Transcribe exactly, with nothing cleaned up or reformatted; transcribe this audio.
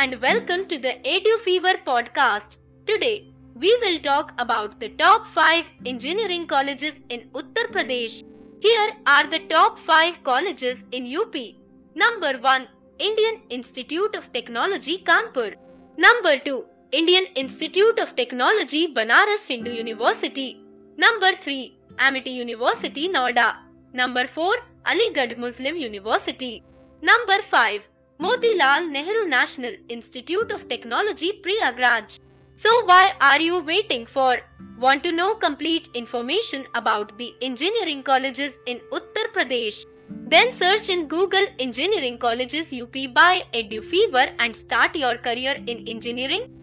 and welcome to the Edu Fever podcast. Today, we will talk about the top five engineering colleges in Uttar Pradesh. Here are the top five colleges in U P. Number one. Indian Institute of Technology Kanpur. Number two. Indian Institute of Technology Banaras Hindu University. Number three. Amity University Noida. Number four. Aligarh Muslim University. Number five. Moti Lal Nehru National Institute of Technology Prayagraj. So why are you waiting for? Want to know complete information about the engineering colleges in Uttar Pradesh? Then search in Google Engineering Colleges U P by Edu Fever and start your career in engineering.